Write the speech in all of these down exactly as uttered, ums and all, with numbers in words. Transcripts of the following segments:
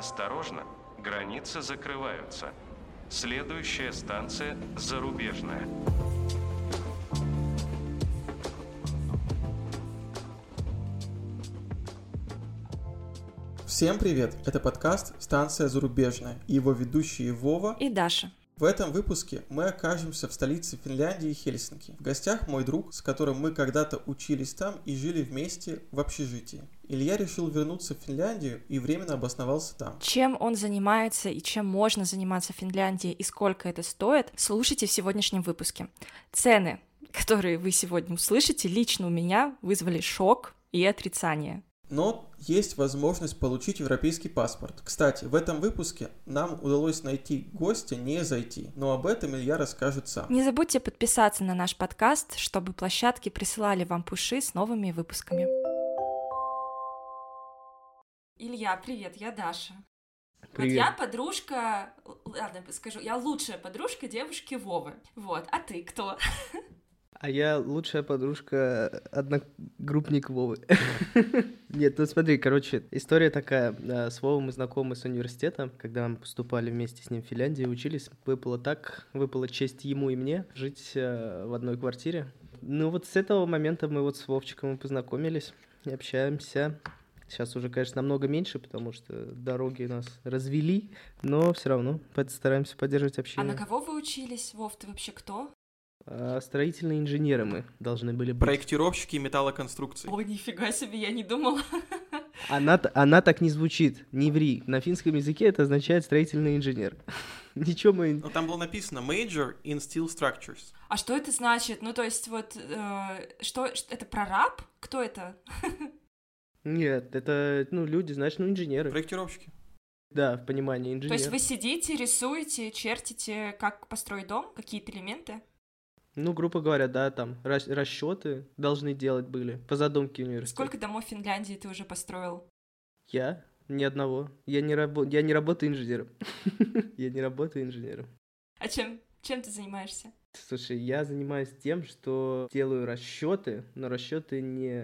Осторожно, границы закрываются. Следующая станция Зарубежная. Всем привет! Это подкаст «Станция Зарубежная» и его ведущие Вова и Даша. В этом выпуске мы окажемся в столице Финляндии Хельсинки. В гостях мой друг, с которым мы когда-то учились там и жили вместе в общежитии. Илья решил вернуться в Финляндию и временно обосновался там. Чем он занимается и чем можно заниматься в Финляндии и сколько это стоит, слушайте в сегодняшнем выпуске. Цены, которые вы сегодня услышите, лично у меня вызвали шок и отрицание. Но есть возможность получить европейский паспорт. Кстати, в этом выпуске нам удалось найти гостя не из ай ти, но об этом Илья расскажет сам. Не забудьте подписаться на наш подкаст, чтобы площадки присылали вам пуши с новыми выпусками. Илья, привет, я Даша. Привет. Вот я подружка, ладно, скажу, я лучшая подружка девушки Вовы. Вот, а ты кто? А я лучшая подружка, одногруппник Вовы. Нет, ну смотри, короче, история такая. С Вовой мы знакомы с университета. Когда мы поступали вместе с ним в Финляндию, учились, выпало так, выпала честь ему и мне жить в одной квартире. Ну вот с этого момента мы вот с Вовчиком и познакомились и общаемся. Сейчас уже, конечно, намного меньше, потому что дороги нас развели, но все равно стараемся поддерживать общение. А на кого вы учились, Вов, ты вообще кто? А строительные инженеры мы должны были быть. Проектировщики металлоконструкций. Ой, нифига себе, я не думала. Она, она так не звучит, не ври. На финском языке это означает строительный инженер. Ничего мы... Но там было написано Major in Steel Structures. А что это значит? Ну, то есть, вот, э, что, это прораб? Кто это? Нет, это, ну, люди, значит, ну, инженеры. Проектировщики. Да, в понимании инженера. То есть вы сидите, рисуете, чертите, как построить дом, какие-то элементы? Ну, грубо говоря, да, там расчеты должны делать были по задумке университета. Сколько домов в Финляндии ты уже построил? Я? Ни одного. Я не, рабо... Я не работаю инженером. Я не работаю инженером. А чем? Чем ты занимаешься? Слушай, я занимаюсь тем, что делаю расчеты, но расчеты не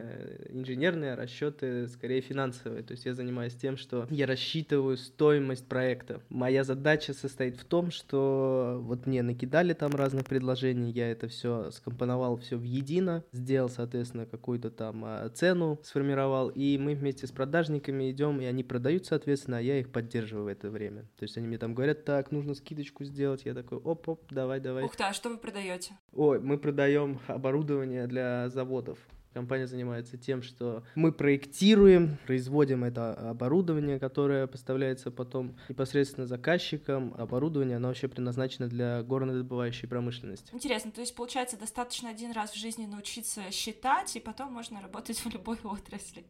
инженерные, а расчеты скорее финансовые. То есть я занимаюсь тем, что я рассчитываю стоимость проекта. Моя задача состоит в том, что вот мне накидали там разных предложений, я это все скомпоновал все в едино, сделал, соответственно, какую-то там цену, сформировал, и мы вместе с продажниками идем, и они продают, соответственно, а я их поддерживаю в это время. То есть они мне там говорят, так, нужно скидочку сделать, я такой, оп-оп, давай-давай. Ух ты, а что вы продаете? Ой, мы продаем оборудование для заводов. Компания занимается тем, что мы проектируем, производим это оборудование, которое поставляется потом непосредственно заказчикам. Оборудование, оно вообще предназначено для горнодобывающей промышленности. Интересно, то есть, получается, достаточно один раз в жизни научиться считать, и потом можно работать в любой отрасли?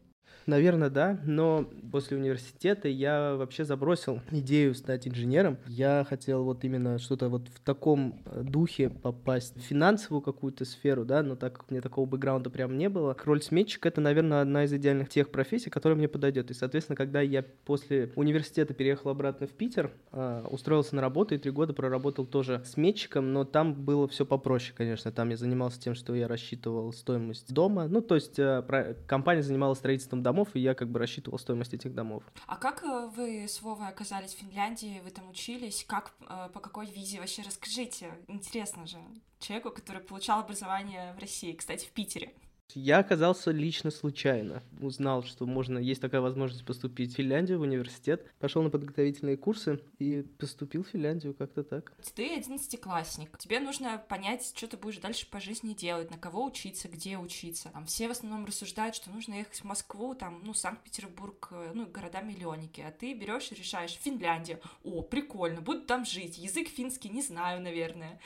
Наверное, да, но после университета я вообще забросил идею стать инженером. Я хотел вот именно что-то вот в таком духе попасть в финансовую какую-то сферу, да, но так как у меня такого бэкграунда прям не было. Роль сметчика — это, наверное, одна из идеальных тех профессий, которая мне подойдет. И, соответственно, когда я после университета переехал обратно в Питер, устроился на работу и три года проработал тоже сметчиком, но там было все попроще, конечно. Там я занимался тем, что я рассчитывал стоимость дома. Ну, то есть компания занималась строительством домов, и я как бы рассчитывал стоимость этих домов. А как вы с Вовой оказались в Финляндии, вы там учились, как, по какой визе вообще, расскажите, интересно же, человеку, который получал образование в России, кстати, в Питере. Я оказался лично случайно. Узнал, что можно, есть такая возможность поступить в Финляндию, в университет. Пошел на подготовительные курсы и поступил в Финляндию, как-то так. Ты одиннадцатиклассник. Тебе нужно понять, что ты будешь дальше по жизни делать, на кого учиться, где учиться. Там все в основном рассуждают, что нужно ехать в Москву, там, ну, Санкт-Петербург, ну, города-миллионники. А ты берешь и решаешь: Финляндия. О, прикольно, буду там жить. Язык финский не знаю, наверное.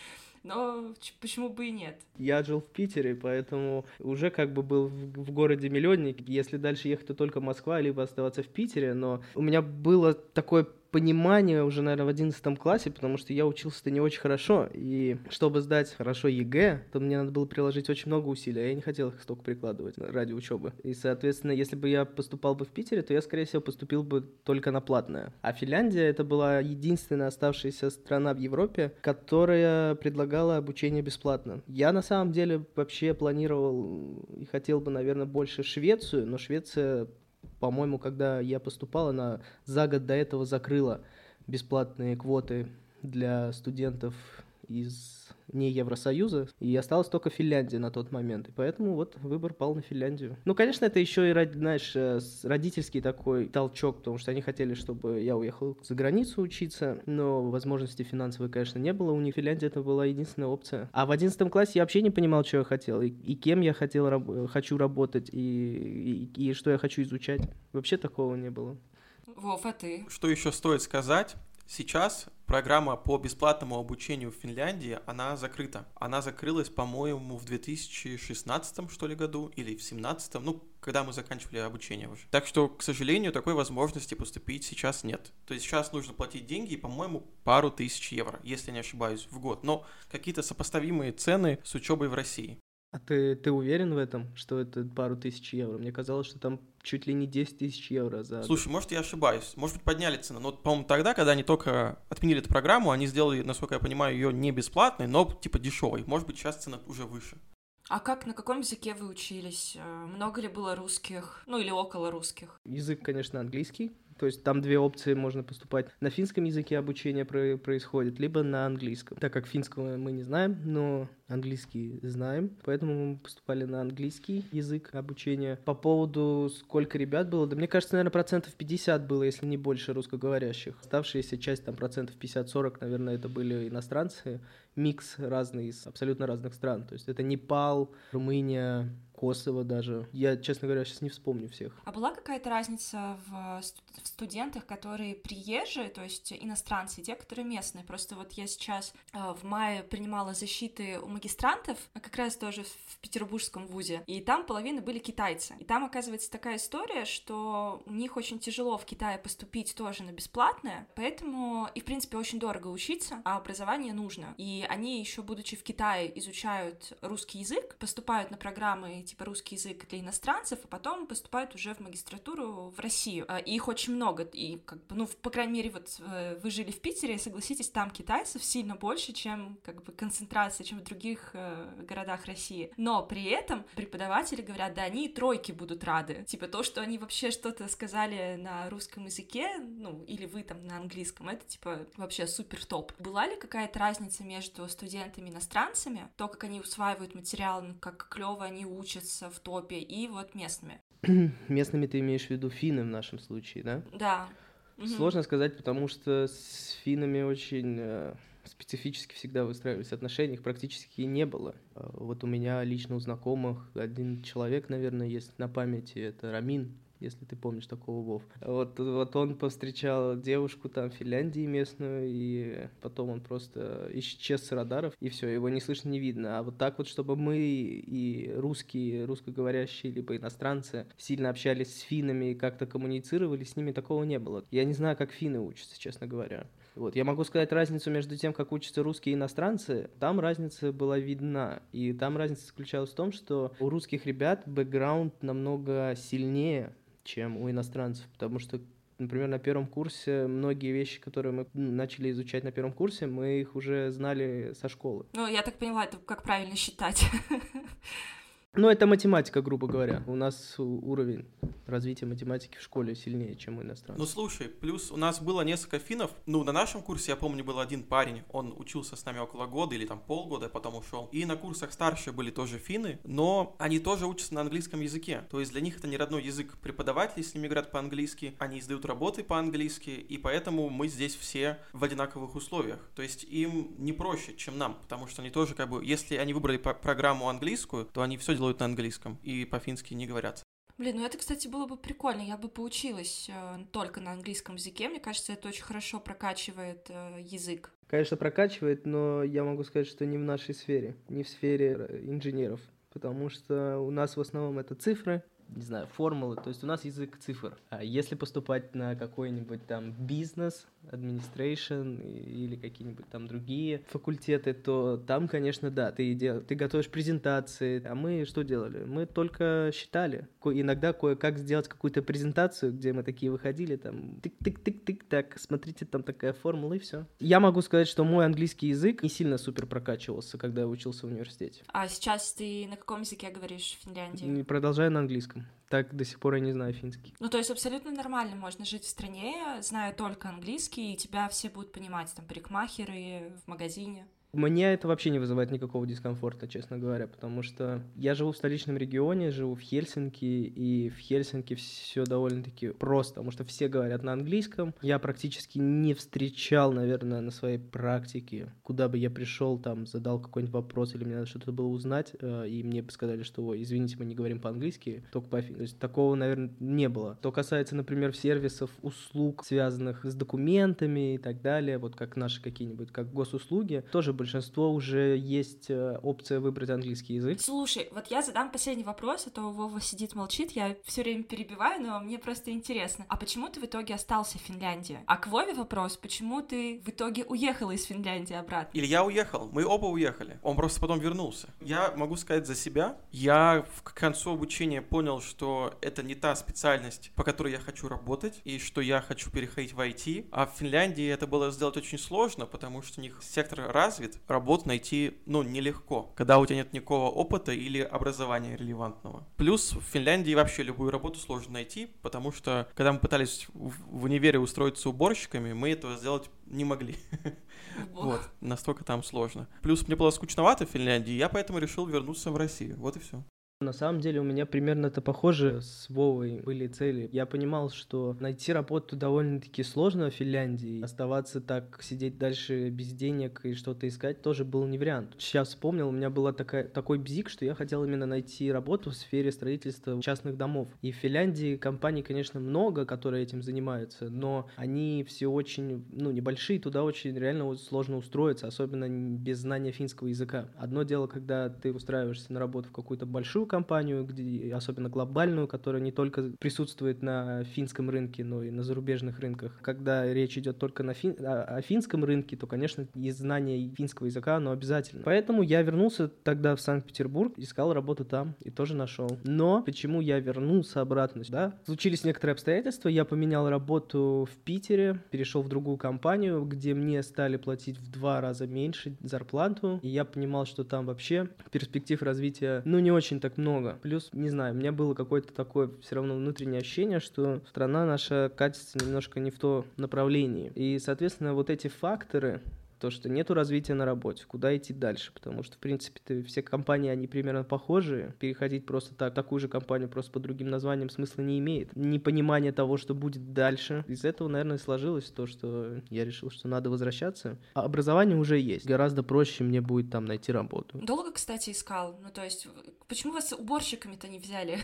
Но почему бы и нет? Я жил в Питере, поэтому уже как бы был в, в городе-миллионник. Если дальше ехать, то только Москва, либо оставаться в Питере. Но у меня было такое понимание уже, наверное, в одиннадцатом классе, потому что я учился-то не очень хорошо, и чтобы сдать хорошо ЕГЭ, то мне надо было приложить очень много усилий, а я не хотел их столько прикладывать ради учебы. И, соответственно, если бы я поступал бы в Питере, то я, скорее всего, поступил бы только на платное. А Финляндия — это была единственная оставшаяся страна в Европе, которая предлагала обучение бесплатно. Я, на самом деле, вообще планировал и хотел бы, наверное, больше Швецию, но Швеция... по-моему, когда я поступал, она за год до этого закрыла бесплатные квоты для студентов из не Евросоюза, и осталась только Финляндия на тот момент, и поэтому вот выбор пал на Финляндию. Ну, конечно, это еще и, знаешь, родительский такой толчок, потому что они хотели, чтобы я уехал за границу учиться, но возможности финансовой, конечно, не было, у них Финляндия это была единственная опция. А в одиннадцатом классе я вообще не понимал, что я хотел, и, и кем я хотел, раб- хочу работать, и, и, и что я хочу изучать. Вообще такого не было. Вов, а ты? Что еще стоит сказать? Сейчас программа по бесплатному обучению в Финляндии, она закрыта. Она закрылась, по-моему, в две тысячи шестнадцатом, что ли, году, или в две тысячи семнадцатом, ну, когда мы заканчивали обучение уже. Так что, к сожалению, такой возможности поступить сейчас нет. То есть сейчас нужно платить деньги, по-моему, пару тысяч евро, если не ошибаюсь, в год. Но какие-то сопоставимые цены с учебой в России. А ты, ты уверен в этом, что это пару тысяч евро? Мне казалось, что там чуть ли не десять тысяч евро за... Слушай, может, я ошибаюсь. Может быть, подняли цену. Но, по-моему, тогда, когда они только отменили эту программу, они сделали, насколько я понимаю, ее не бесплатной, но типа дешевой. Может быть, сейчас цена уже выше. А как, на каком языке вы учились? Много ли было русских? Ну, или около русских? Язык, конечно, английский. То есть там две опции можно поступать. На финском языке обучение происходит, либо на английском. Так как финского мы не знаем, но английский знаем, поэтому мы поступали на английский язык обучения. По поводу сколько ребят было, да мне кажется, наверное, процентов пятьдесят было, если не больше русскоговорящих. Оставшаяся часть, там, процентов пятьдесят-сорок, наверное, это были иностранцы. Микс разный из абсолютно разных стран. То есть это Непал, Румыния, Косово даже. Я, честно говоря, сейчас не вспомню всех. А была какая-то разница в студентах, которые приезжие, то есть иностранцы, и те, которые местные? Просто вот я сейчас в мае принимала защиты у магистрантов, как раз тоже в петербургском вузе, и там половина были китайцы. И там, оказывается, такая история, что у них очень тяжело в Китае поступить тоже на бесплатное, поэтому и, в принципе, очень дорого учиться, а образование нужно. И они еще, будучи в Китае, изучают русский язык, поступают на программы типа русский язык для иностранцев, а потом поступают уже в магистратуру в Россию. И их очень много, и как бы, ну, по крайней мере, вот вы жили в Питере, согласитесь, там китайцев сильно больше, чем как бы концентрация, чем в других городах России. Но при этом преподаватели говорят, да, они и тройки будут рады. Типа то, что они вообще что-то сказали на русском языке, ну, или вы там на английском, это типа вообще супер топ. Была ли какая-то разница между студентами-иностранцами, то, как они усваивают материал, как клёво они учат, в топе, и вот местными. Местными ты имеешь в виду финны в нашем случае, да? Да. Сложно угу. сказать, потому что с финнами очень э, специфически всегда выстраивались отношения, их практически не было. Вот у меня лично у знакомых один человек, наверное, есть на памяти, это Рамин, если ты помнишь такого, Вов. Вот, вот он повстречал девушку там в Финляндии местную, и потом он просто исчез с радаров, и все, его не слышно, не видно. А вот так вот, чтобы мы и русские, русскоговорящие, либо иностранцы сильно общались с финнами и как-то коммуницировали с ними, такого не было. Я не знаю, как финны учатся, честно говоря. Вот. Я могу сказать разницу между тем, как учатся русские и иностранцы. Там разница была видна, и там разница заключалась в том, что у русских ребят бэкграунд намного сильнее, чем у иностранцев, потому что, например, на первом курсе многие вещи, которые мы начали изучать на первом курсе, мы их уже знали со школы. Ну, я так поняла, это как правильно считать. Ну, это математика, грубо говоря. У нас уровень развития математики в школе сильнее, чем у иностранцев. Ну, слушай, плюс у нас было несколько финнов. Ну, на нашем курсе, я помню, был один парень, он учился с нами около года или там полгода, потом ушел. И на курсах старше были тоже финны, но они тоже учатся на английском языке. То есть для них это не родной язык. Преподаватели с ними говорят по-английски, они издают работы по-английски, и поэтому мы здесь все в одинаковых условиях. То есть им не проще, чем нам, потому что они тоже как бы, если они выбрали программу английскую, то они все делают на английском и по-фински не говорят. Блин, ну это, кстати, было бы прикольно, я бы поучилась э, только на английском языке, мне кажется, это очень хорошо прокачивает э, язык. Конечно, прокачивает, но я могу сказать, что не в нашей сфере, не в сфере инженеров, потому что у нас в основном это цифры, не знаю, формулы, то есть у нас язык цифр. А если поступать на какой-нибудь там бизнес, администрейшн или какие-нибудь там другие факультеты, то там, конечно, да, ты, дел... ты готовишь презентации. А мы что делали? Мы только считали. Ко- иногда кое-как сделать какую-то презентацию, где мы такие выходили, там, тык-тык-тык-тык, так, смотрите, там такая формула, и все. Я могу сказать, что мой английский язык не сильно супер прокачивался, когда я учился в университете. А сейчас ты на каком языке говоришь в Финляндии? Продолжаю на английском. финском. Так до сих пор я не знаю финский. Ну, то есть абсолютно нормально, можно жить в стране, зная только английский, и тебя все будут понимать, там, парикмахеры в магазине. Мне это вообще не вызывает никакого дискомфорта, честно говоря, потому что я живу в столичном регионе, живу в Хельсинки, и в Хельсинки все довольно-таки просто, потому что все говорят на английском. Я практически не встречал, наверное, на своей практике, куда бы я пришел, там, задал какой-нибудь вопрос, или мне надо что-то было узнать, и мне бы сказали, что, извините, мы не говорим по-английски, только по-фински. То есть такого, наверное, не было. Что касается, например, сервисов, услуг, связанных с документами и так далее, вот как наши какие-нибудь, как госуслуги, тоже большинство уже есть опция выбрать английский язык. Слушай, вот я задам последний вопрос, а то Вова сидит, молчит, я все время перебиваю, но мне просто интересно. А почему ты в итоге остался в Финляндии? А к Вове вопрос, почему ты в итоге уехал из Финляндии обратно? Илья уехал, мы оба уехали, он просто потом вернулся. Я могу сказать за себя, я к концу обучения понял, что это не та специальность, по которой я хочу работать, и что я хочу переходить в ай ти, а в Финляндии это было сделать очень сложно, потому что у них сектор развит, работу найти, ну, нелегко, когда у тебя нет никакого опыта или образования релевантного. Плюс в Финляндии вообще любую работу сложно найти, потому что, когда мы пытались в универе устроиться уборщиками, мы этого сделать не могли. Вот, настолько там сложно. Плюс мне было скучновато в Финляндии, я поэтому решил вернуться в Россию. Вот и все. На самом деле у меня примерно это похоже с Вовой были цели. Я понимал, что найти работу довольно-таки сложно в Финляндии. Оставаться так, сидеть дальше без денег и что-то искать тоже был не вариант. Сейчас вспомнил, у меня был такой бзик, что я хотел именно найти работу в сфере строительства частных домов. И в Финляндии компаний, конечно, много, которые этим занимаются, но они все очень, ну, небольшие, туда очень реально сложно устроиться, особенно без знания финского языка. Одно дело, когда ты устраиваешься на работу в какую-то большую компанию, где, особенно глобальную, которая не только присутствует на финском рынке, но и на зарубежных рынках. Когда речь идет только на фин... о финском рынке, то, конечно, есть знание финского языка, оно обязательно. Поэтому я вернулся тогда в Санкт-Петербург, искал работу там и тоже нашел. Но почему я вернулся обратно? Да? Случились некоторые обстоятельства, я поменял работу в Питере, перешел в другую компанию, где мне стали платить в два раза меньше зарплату, и я понимал, что там вообще перспектив развития, ну, не очень так много. Плюс, не знаю, у меня было какое-то такое все равно внутреннее ощущение, что страна наша катится немножко не в то направлении. И, соответственно, вот эти факторы, то, что нету развития на работе, куда идти дальше, потому что, в принципе, все компании, они примерно похожие, переходить просто так, такую же компанию, просто под другим названием смысла не имеет. Непонимание того, что будет дальше. Из этого, наверное, сложилось то, что я решил, что надо возвращаться. А образование уже есть. Гораздо проще мне будет там найти работу. Долго, кстати, искал? Ну, то есть, почему вас уборщиками-то не взяли?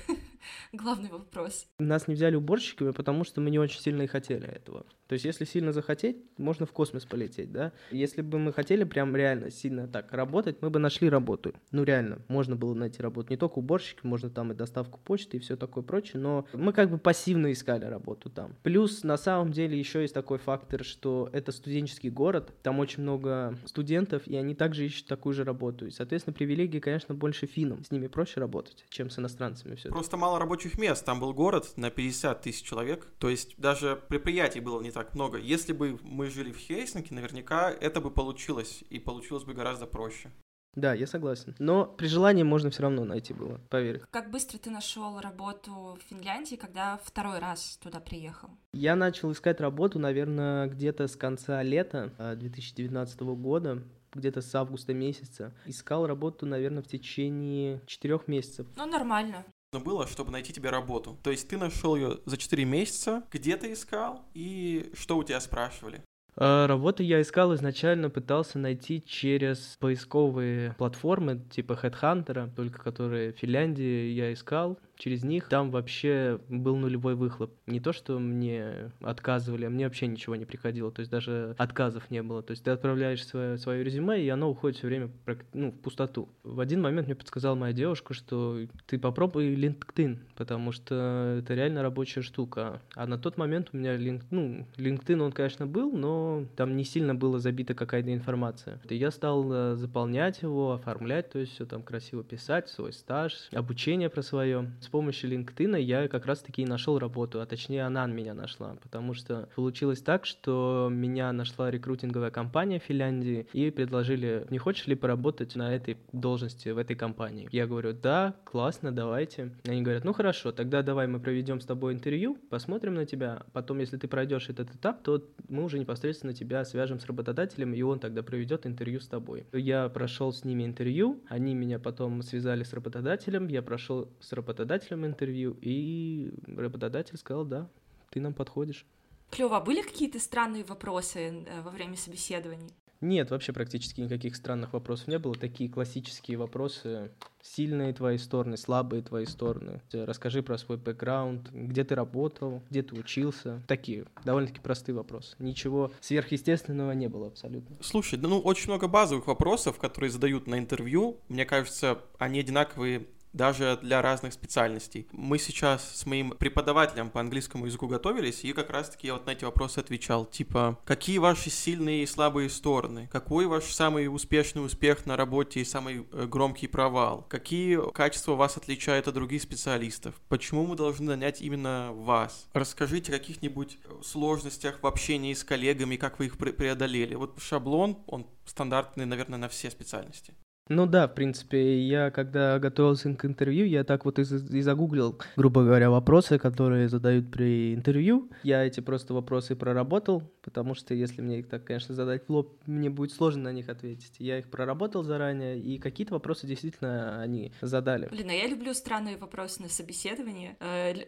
Главный вопрос. Нас не взяли уборщиками, потому что мы не очень сильно и хотели этого. То есть, если сильно захотеть, можно в космос полететь, да? Если бы мы хотели прям реально сильно так работать, мы бы нашли работу. Ну, реально, можно было найти работу. Не только уборщики, можно там и доставку почты и все такое прочее, но мы как бы пассивно искали работу там. Плюс, на самом деле, еще есть такой фактор, что это студенческий город, там очень много студентов, и они также ищут такую же работу. И, соответственно, привилегии, конечно, больше финнам. С ними проще работать, чем с иностранцами. Все. Просто мало рабочих мест. Там был город на пятьдесят тысяч человек, то есть даже предприятий было не так много. Если бы мы жили в Хельсинки, наверняка это бы получилось, и получилось бы гораздо проще. Да, я согласен. Но при желании можно все равно найти было, поверь. Как быстро ты нашел работу в Финляндии, когда второй раз туда приехал? Я начал искать работу, наверное, где-то с конца лета две тысячи девятнадцатого года. Где-то с августа месяца. Искал работу, наверное, в течение четырех месяцев. Ну, нормально. Было, чтобы найти тебе работу. То есть ты нашел ее за четыре месяца, где ты искал и что у тебя спрашивали? Работу я искал изначально, пытался найти через поисковые платформы типа Headhunter, только которые в Финляндии я искал. Через них там вообще был нулевой выхлоп. Не то, что мне отказывали, а мне вообще ничего не приходило, то есть даже отказов не было. То есть ты отправляешь свое, свое резюме, и оно уходит все время, ну, в пустоту. В один момент мне подсказала моя девушка, что ты попробуй LinkedIn, потому что это реально рабочая штука. А на тот момент у меня линк, ну, LinkedIn, он, конечно, был, но там не сильно была забита какая-то информация. И я стал заполнять его, оформлять, то есть все там красиво писать, свой стаж, обучение про свое. с помощью LinkedIn я как раз-таки и нашел работу, а точнее она меня нашла, потому что получилось так, что меня нашла рекрутинговая компания в Финляндии и предложили: не хочешь ли поработать на этой должности в этой компании? Я говорю: да, классно, давайте. Они говорят: ну хорошо, тогда давай мы проведем с тобой интервью, посмотрим на тебя, потом, если ты пройдешь этот этап, то мы уже непосредственно тебя свяжем с работодателем, и он тогда проведет интервью с тобой. Я прошел с ними интервью, они меня потом связали с работодателем, я прошел с работодателем интервью, и работодатель сказал: да, ты нам подходишь. Клево. А были какие-то странные вопросы во время собеседований? Нет, вообще практически никаких странных вопросов не было. Такие классические вопросы: сильные твои стороны, слабые твои стороны, расскажи про свой бэкграунд, где ты работал, где ты учился. Такие довольно-таки простые вопросы. Ничего сверхъестественного не было абсолютно. Слушай, ну очень много базовых вопросов, которые задают на интервью. Мне кажется, они одинаковые даже для разных специальностей. Мы сейчас с моим преподавателем по английскому языку готовились, и как раз-таки я вот на эти вопросы отвечал, типа: какие ваши сильные и слабые стороны? Какой ваш самый успешный успех на работе и самый громкий провал? Какие качества вас отличают от других специалистов? Почему мы должны нанять именно вас? Расскажите о каких-нибудь сложностях в общении с коллегами, как вы их преодолели. Вот шаблон, он стандартный, наверное, на все специальности. Ну да, в принципе, я когда готовился к интервью, я так вот и загуглил, грубо говоря, вопросы, которые задают при интервью. Я эти просто вопросы проработал, потому что если мне их так, конечно, задать в лоб, мне будет сложно на них ответить. Я их проработал заранее, и какие-то вопросы действительно они задали. Блин, а я люблю странные вопросы на собеседовании.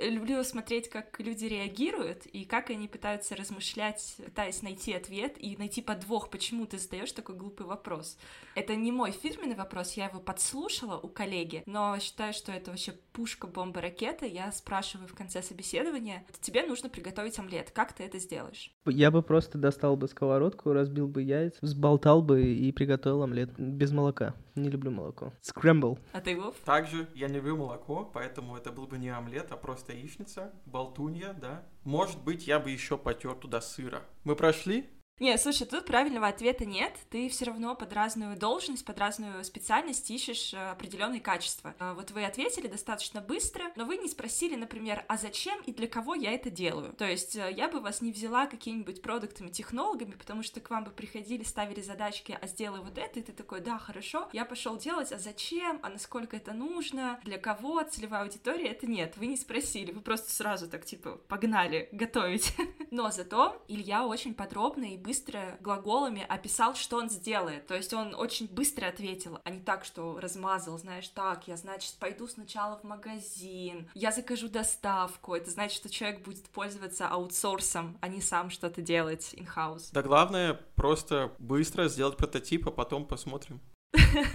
Люблю смотреть, как люди реагируют, и как они пытаются размышлять, пытаясь найти ответ и найти подвох, почему ты задаешь такой глупый вопрос. Это не мой фирменный вопрос, я его подслушала у коллеги, но считаю, что это вообще пушка, бомба, ракета. Я спрашиваю в конце собеседования: тебе нужно приготовить омлет, как ты это сделаешь? Я бы просто достал бы сковородку, разбил бы яйца, взболтал бы и приготовил омлет без молока. Не люблю молоко. Скрэмбл. А ты, Вов? Также я не люблю молоко, поэтому это был бы не омлет, а просто яичница, болтунья, да. Может быть, я бы еще потер туда сыра. Мы прошли? Не, слушай, тут правильного ответа нет, ты все равно под разную должность, под разную специальность ищешь определенные качества. Вот вы ответили достаточно быстро, но вы не спросили, например, а зачем и для кого я это делаю? То есть я бы вас не взяла какими-нибудь продуктами-технологами, потому что к вам бы приходили, ставили задачки, а сделай вот это, и ты такой: да, хорошо, я пошел делать, а зачем, а насколько это нужно, для кого, целевая аудитория, это нет, вы не спросили, вы просто сразу так типа погнали готовить. Но зато Илья очень подробно и быстро глаголами описал, что он сделает. То есть он очень быстро ответил, а не так, что размазал, знаешь: так, я, значит, пойду сначала в магазин, я закажу доставку. Это значит, что человек будет пользоваться аутсорсом, а не сам что-то делать in-house. Да главное просто быстро сделать прототип, а потом посмотрим.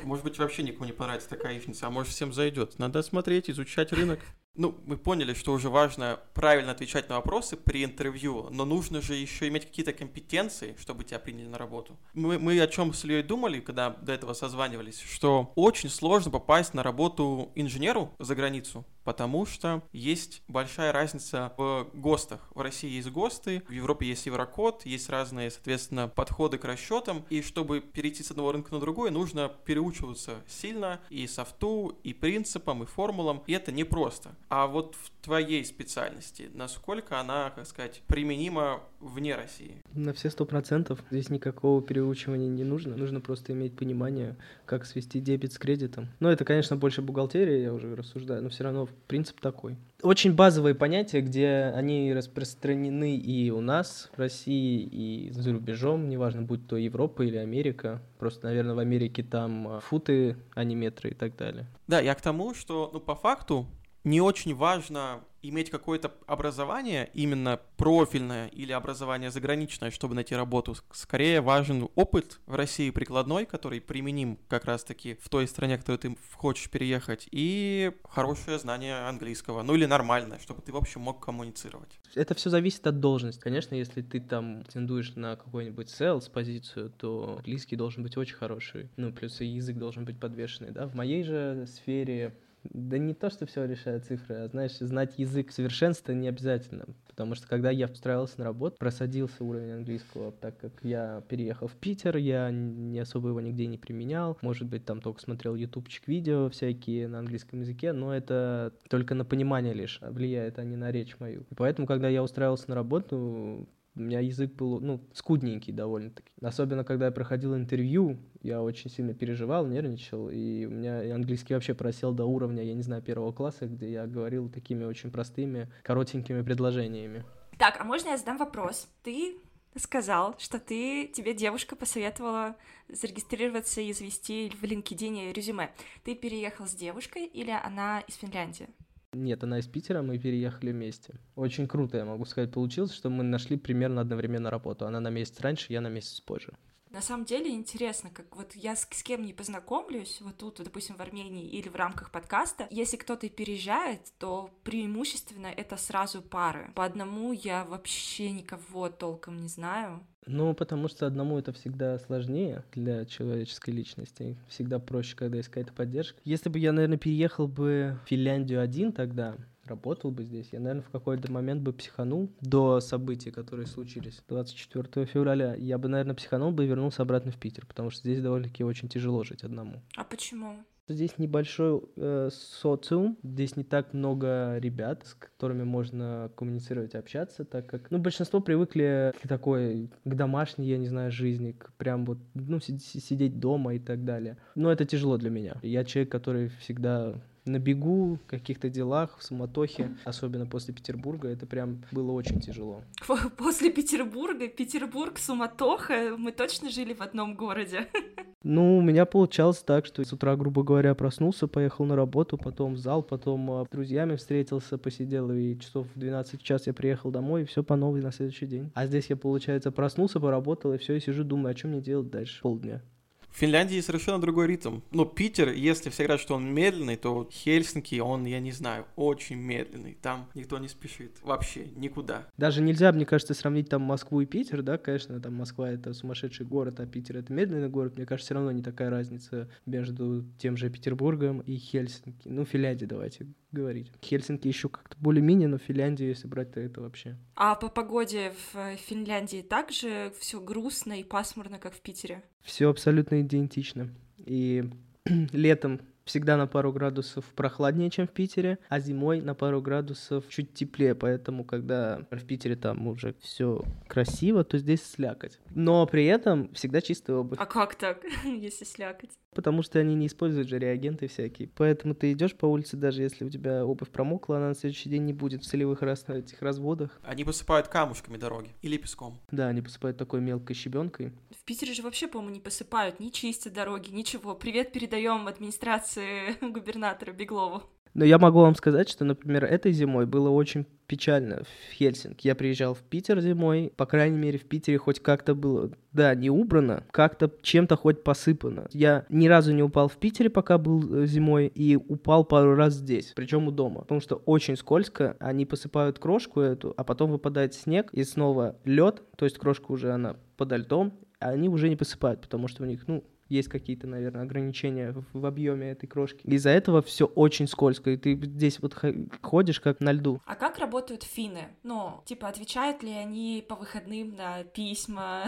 Может быть, вообще никому не понравится такая яичница, а может, всем зайдет. Надо смотреть, изучать рынок. Ну, мы поняли, что уже важно правильно отвечать на вопросы при интервью, но нужно же еще иметь какие-то компетенции, чтобы тебя приняли на работу. Мы, мы о чем с Ильей думали, когда до этого созванивались, что очень сложно попасть на работу инженеру за границу, потому что есть большая разница в ГОСТах. В России есть ГОСТы, в Европе есть Еврокод, есть разные, соответственно, подходы к расчетам, и чтобы перейти с одного рынка на другой, нужно переучиваться сильно и софту, и принципам, и формулам, и это непросто. А вот в твоей специальности, насколько она, как сказать, применима вне России? На все сто процентов. Здесь никакого переучивания не нужно. Нужно просто иметь понимание, как свести дебет с кредитом. Но это, конечно, больше бухгалтерия, я уже рассуждаю, но все равно принцип такой. Очень базовые понятия, где они распространены и у нас, в России, и за рубежом, неважно, будь то Европа или Америка. Просто, наверное, в Америке там футы, а не метры и так далее. Да, я к тому, что, ну, по факту, не очень важно иметь какое-то образование, именно профильное или образование заграничное, чтобы найти работу. Скорее важен опыт в России прикладной, который применим как раз-таки в той стране, в которую ты хочешь переехать, и хорошее знание английского, ну или нормальное, чтобы ты, в общем, мог коммуницировать. Это все зависит от должности. Конечно, если ты там претендуешь на какую-нибудь sales-позицию, то английский должен быть очень хороший, ну плюс и язык должен быть подвешенный, да. В моей же сфере Да не то, что все решают цифры, а, знаешь, знать язык совершенства не обязательно. Потому что, когда я устраивался на работу, просадился уровень английского, так как я переехал в Питер, я не особо его нигде не применял. Может быть, там только смотрел ютубчик, видео всякие на английском языке, но это только на понимание лишь влияет, а не на речь мою. И поэтому, когда я устраивался на работу, у меня язык был, ну, скудненький довольно-таки. Особенно, когда я проходил интервью, я очень сильно переживал, нервничал, и у меня английский вообще просел до уровня, я не знаю, первого класса, где я говорил такими очень простыми, коротенькими предложениями. Так, а можно я задам вопрос? Ты сказал, что ты, тебе девушка посоветовала зарегистрироваться и завести в LinkedIn резюме. Ты переехал с девушкой или она из Финляндии? Нет, она из Питера, мы переехали вместе. Очень круто, я могу сказать, получилось, что мы нашли примерно одновременно работу. Она на месяц раньше, я на месяц позже. На самом деле интересно, как вот я с, с кем не познакомлюсь, вот тут, допустим, в Армении или в рамках подкаста, если кто-то переезжает, то преимущественно это сразу пары. По одному я вообще никого толком не знаю. Ну, потому что одному это всегда сложнее для человеческой личности. Всегда проще, когда есть какая-то поддержка. Если бы я, наверное, переехал бы в Финляндию один тогда, работал бы здесь, я, наверное, в какой-то момент бы психанул до событий, которые случились двадцать четвёртого февраля. Я бы, наверное, психанул бы и вернулся обратно в Питер, потому что здесь довольно-таки очень тяжело жить одному. А почему? Здесь небольшой э, социум, здесь не так много ребят, с которыми можно коммуницировать, общаться, так как, ну, большинство привыкли к такой, к домашней, я не знаю, жизни, к прям вот, ну, сидеть дома и так далее. Но это тяжело для меня. Я человек, который всегда на бегу, в каких-то делах, в суматохе, особенно после Петербурга, это прям было очень тяжело. После Петербурга? Петербург, суматоха, мы точно жили в одном городе. Ну, у меня получалось так, что с утра, грубо говоря, проснулся, поехал на работу, потом в зал, потом с друзьями встретился, посидел, и часов в двенадцать в час я приехал домой, и все по новой на следующий день. А здесь я, получается, проснулся, поработал, и все, и сижу, думаю, а что мне делать дальше полдня. В Финляндии совершенно другой ритм. Но Питер, если все говорят, что он медленный, то Хельсинки, он, я не знаю, очень медленный. Там никто не спешит. Вообще никуда. Даже нельзя, мне кажется, сравнить там Москву и Питер, да, конечно, там Москва — это сумасшедший город, а Питер — это медленный город. Мне кажется, все равно не такая разница между тем же Петербургом и Хельсинки. Ну, Финляндия, давайте говорить. Хельсинки еще как-то более-менее, но Финляндию, если брать, то это вообще. А по погоде в Финляндии также все грустно и пасмурно, как в Питере? Все абсолютно идентично. И летом всегда на пару градусов прохладнее, чем в Питере, а зимой на пару градусов чуть теплее. Поэтому, когда в Питере там уже все красиво, то здесь слякоть. Но при этом всегда чистая обувь. А как так, если слякоть? Потому что они не используют же реагенты всякие. Поэтому ты идешь по улице, даже если у тебя обувь промокла, она на следующий день не будет в целевых раз, на этих разводах. Они посыпают камушками дороги или песком. Да, они посыпают такой мелкой щебенкой. В Питере же вообще, по-моему, не посыпают, не чистят дороги, ничего. Привет передаем администрации губернатора Беглову. Но я могу вам сказать, что, например, этой зимой было очень печально в Хельсинки. Я приезжал в Питер зимой, по крайней мере, в Питере хоть как-то было, да, не убрано, как-то чем-то хоть посыпано. Я ни разу не упал в Питере, пока был зимой, и упал пару раз здесь, причем у дома, потому что очень скользко, они посыпают крошку эту, а потом выпадает снег, и снова лед, то есть крошка уже, она подо льдом, а они уже не посыпают, потому что у них, ну, есть какие-то, наверное, ограничения в объеме этой крошки. Из-за этого все очень скользко, и ты здесь вот ходишь как на льду. А как работают финны? Ну, типа, отвечают ли они по выходным на письма?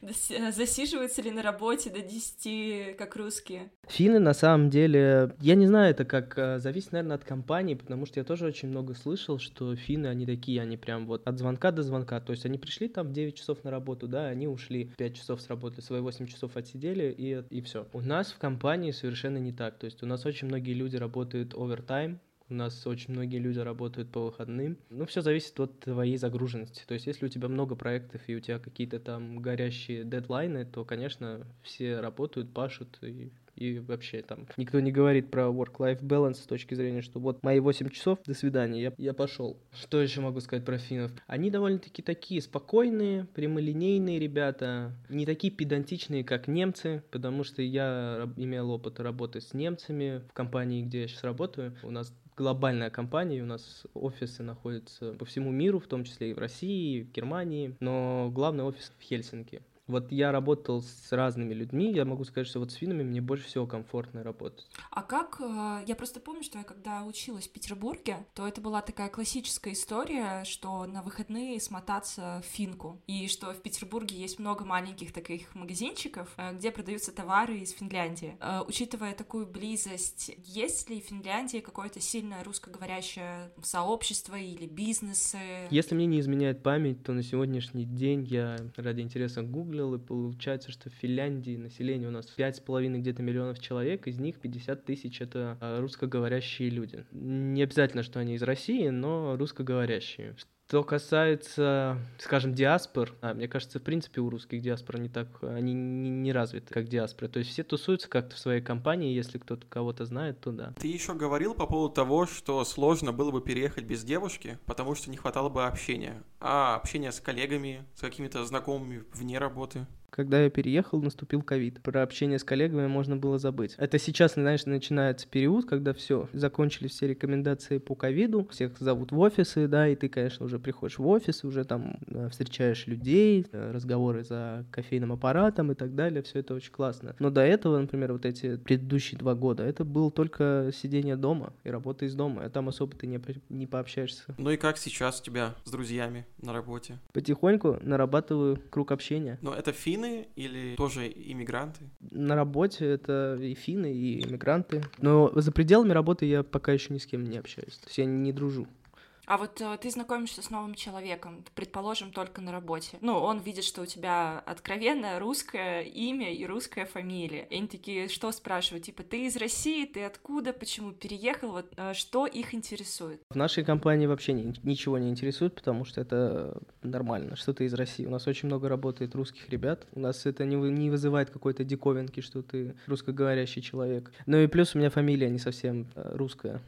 Засиживаются ли на работе до десяти, как русские? Финны, на самом деле, я не знаю, это как зависит, наверное, от компании, потому что я тоже очень много слышал, что финны, они такие, они прям вот от звонка до звонка. То есть они пришли там в девять часов на работу, да, они ушли, пять часов сработали, свои восемь часов отсидели, и И все. У нас в компании совершенно не так. То есть у нас очень многие люди работают овертайм, у нас очень многие люди работают по выходным. Ну, все зависит от твоей загруженности. То есть если у тебя много проектов и у тебя какие-то там горящие дедлайны, то, конечно, все работают, пашут и... И вообще там никто не говорит про work-life balance с точки зрения, что вот мои восемь часов, до свидания, я, я пошел. Что еще могу сказать про финнов? Они довольно-таки такие спокойные, прямолинейные ребята, не такие педантичные, как немцы, потому что я имел опыт работы с немцами в компании, где я сейчас работаю. У нас глобальная компания, у нас офисы находятся по всему миру, в том числе и в России, и в Германии, но главный офис в Хельсинки. Вот я работал с разными людьми, я могу сказать, что вот с финнами мне больше всего комфортно работать. А как... Я просто помню, что я когда училась в Петербурге, то это была такая классическая история, что на выходные смотаться в финку, и что в Петербурге есть много маленьких таких магазинчиков, где продаются товары из Финляндии. Учитывая такую близость, есть ли в Финляндии какое-то сильное русскоговорящее сообщество или бизнесы? Если мне не изменяет память, то на сегодняшний день я ради интереса гуглил, и получается, что в Финляндии население у нас пять с половиной где-то миллионов человек, из них пятьдесят тысяч — это русскоговорящие люди. Не обязательно, что они из России, но русскоговорящие. Что касается, скажем, диаспор, а, мне кажется, в принципе, у русских диаспор не так, они не, не развиты, как диаспоры. То есть все тусуются как-то в своей компании, если кто-то кого-то знает, то да. Ты еще говорил по поводу того, что сложно было бы переехать без девушки, потому что не хватало бы общения. А общения с коллегами, с какими-то знакомыми вне работы? Когда я переехал, наступил ковид. Про общение с коллегами можно было забыть. Это сейчас, знаешь, начинается период, когда все, закончились все рекомендации по ковиду, всех зовут в офисы, да, и ты, конечно, уже приходишь в офис, уже там встречаешь людей, разговоры за кофейным аппаратом и так далее, все это очень классно. Но до этого, например, вот эти предыдущие два года, это было только сидение дома и работа из дома, а там особо ты не, не пообщаешься. Ну и как сейчас у тебя с друзьями на работе? Потихоньку нарабатываю круг общения. Но это финны или тоже иммигранты? На работе это и финны, и иммигранты. Но за пределами работы я пока еще ни с кем не общаюсь. То есть я не дружу. А вот э, ты знакомишься с новым человеком, предположим, только на работе. Ну, он видит, что у тебя откровенно русское имя и русская фамилия. И они такие, что спрашивают? Типа, ты из России, ты откуда, почему переехал? Вот э, что их интересует? В нашей компании вообще ни, ничего не интересует, потому что это нормально, что ты из России. У нас очень много работает русских ребят. У нас это не, не вызывает какой-то диковинки, что ты русскоговорящий человек. Ну и плюс у меня фамилия не совсем э, русская.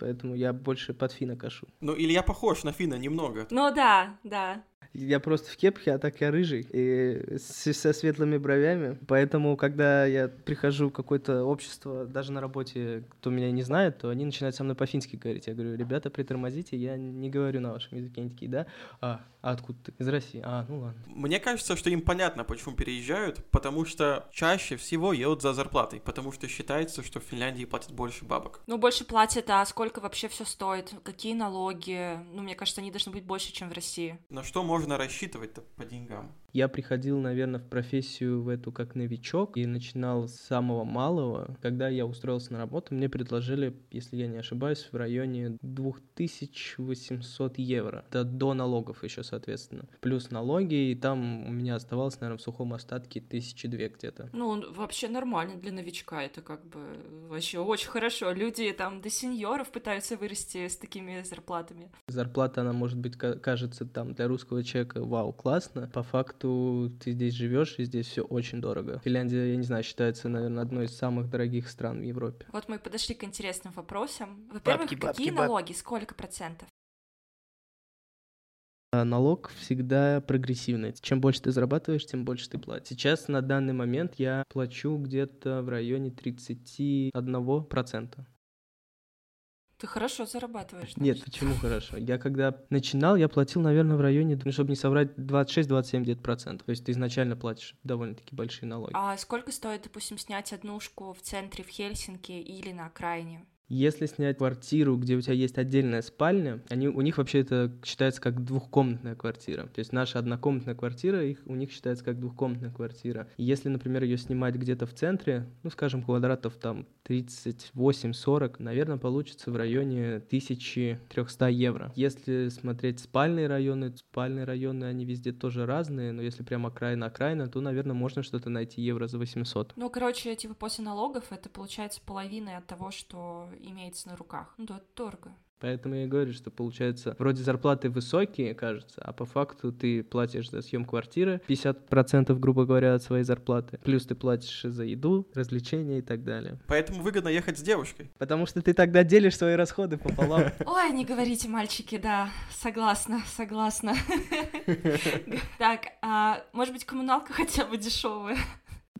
Поэтому я больше под финна кашу. Ну, Илья похож на финна немного. Ну да, да. Я просто в кепке, а так я рыжий, и со светлыми бровями. Поэтому, когда я прихожу в какое-то общество, даже на работе, кто меня не знает, то они начинают со мной по-фински говорить. Я говорю, ребята, притормозите, я не говорю на вашем языке. Они такие, да? А, а откуда ты? Из России. А, ну ладно. Мне кажется, что им понятно, почему переезжают, потому что чаще всего едут за зарплатой, потому что считается, что в Финляндии платят больше бабок. Ну, больше платят, а сколько вообще все стоит? Какие налоги? Ну, мне кажется, они должны быть больше, чем в России. На что можно Можно рассчитывать-то по деньгам. Я приходил, наверное, в профессию в эту как новичок и начинал с самого малого. Когда я устроился на работу, мне предложили, если я не ошибаюсь, в районе две тысячи восемьсот евро. Это до налогов еще, соответственно. Плюс налоги, и там у меня оставалось, наверное, в сухом остатке тысячи две где-то. Ну, вообще нормально для новичка. Это как бы вообще очень хорошо. Люди там до сеньоров пытаются вырасти с такими зарплатами. Зарплата, она, может быть, кажется там для русского человека вау, классно. По факту ты здесь живешь, и здесь все очень дорого. Финляндия, я не знаю, считается, наверное, одной из самых дорогих стран в Европе. Вот мы подошли к интересным вопросам. Во-первых, бабки, какие бабки, налоги, баб... сколько процентов? Налог всегда прогрессивный. Чем больше ты зарабатываешь, тем больше ты платишь. Сейчас, на данный момент, я плачу где-то в районе тридцать один процент. Ты хорошо зарабатываешь. Значит. Нет, почему хорошо? Я когда начинал, я платил, наверное, в районе, ну, чтобы не соврать, двадцать шесть - двадцать семь где-то процентов. То есть ты изначально платишь довольно-таки большие налоги. А сколько стоит, допустим, снять однушку в центре, в Хельсинки или на окраине? Если снять квартиру, где у тебя есть отдельная спальня, они, у них вообще это считается как двухкомнатная квартира. То есть наша однокомнатная квартира, их, у них считается как двухкомнатная квартира. Если, например, ее снимать где-то в центре, ну, скажем, квадратов там тридцать восемь - сорок, наверное, получится в районе тысяча триста евро. Если смотреть спальные районы, спальные районы, они везде тоже разные, но если прямо окраина-окраина, то, наверное, можно что-то найти евро за восемьсот. Ну, короче, типа после налогов это получается половина от того, что имеется на руках. Ну, да, дорого. Поэтому я и говорю, что получается, вроде зарплаты высокие, кажется, а по факту ты платишь за съем квартиры пятьдесят процентов, грубо говоря, от своей зарплаты. Плюс ты платишь за еду, развлечения и так далее. Поэтому выгодно ехать с девушкой. Потому что ты тогда делишь свои расходы пополам. Ой, не говорите, мальчики, да, согласна, согласна. Так, может быть, коммуналка хотя бы дешевая?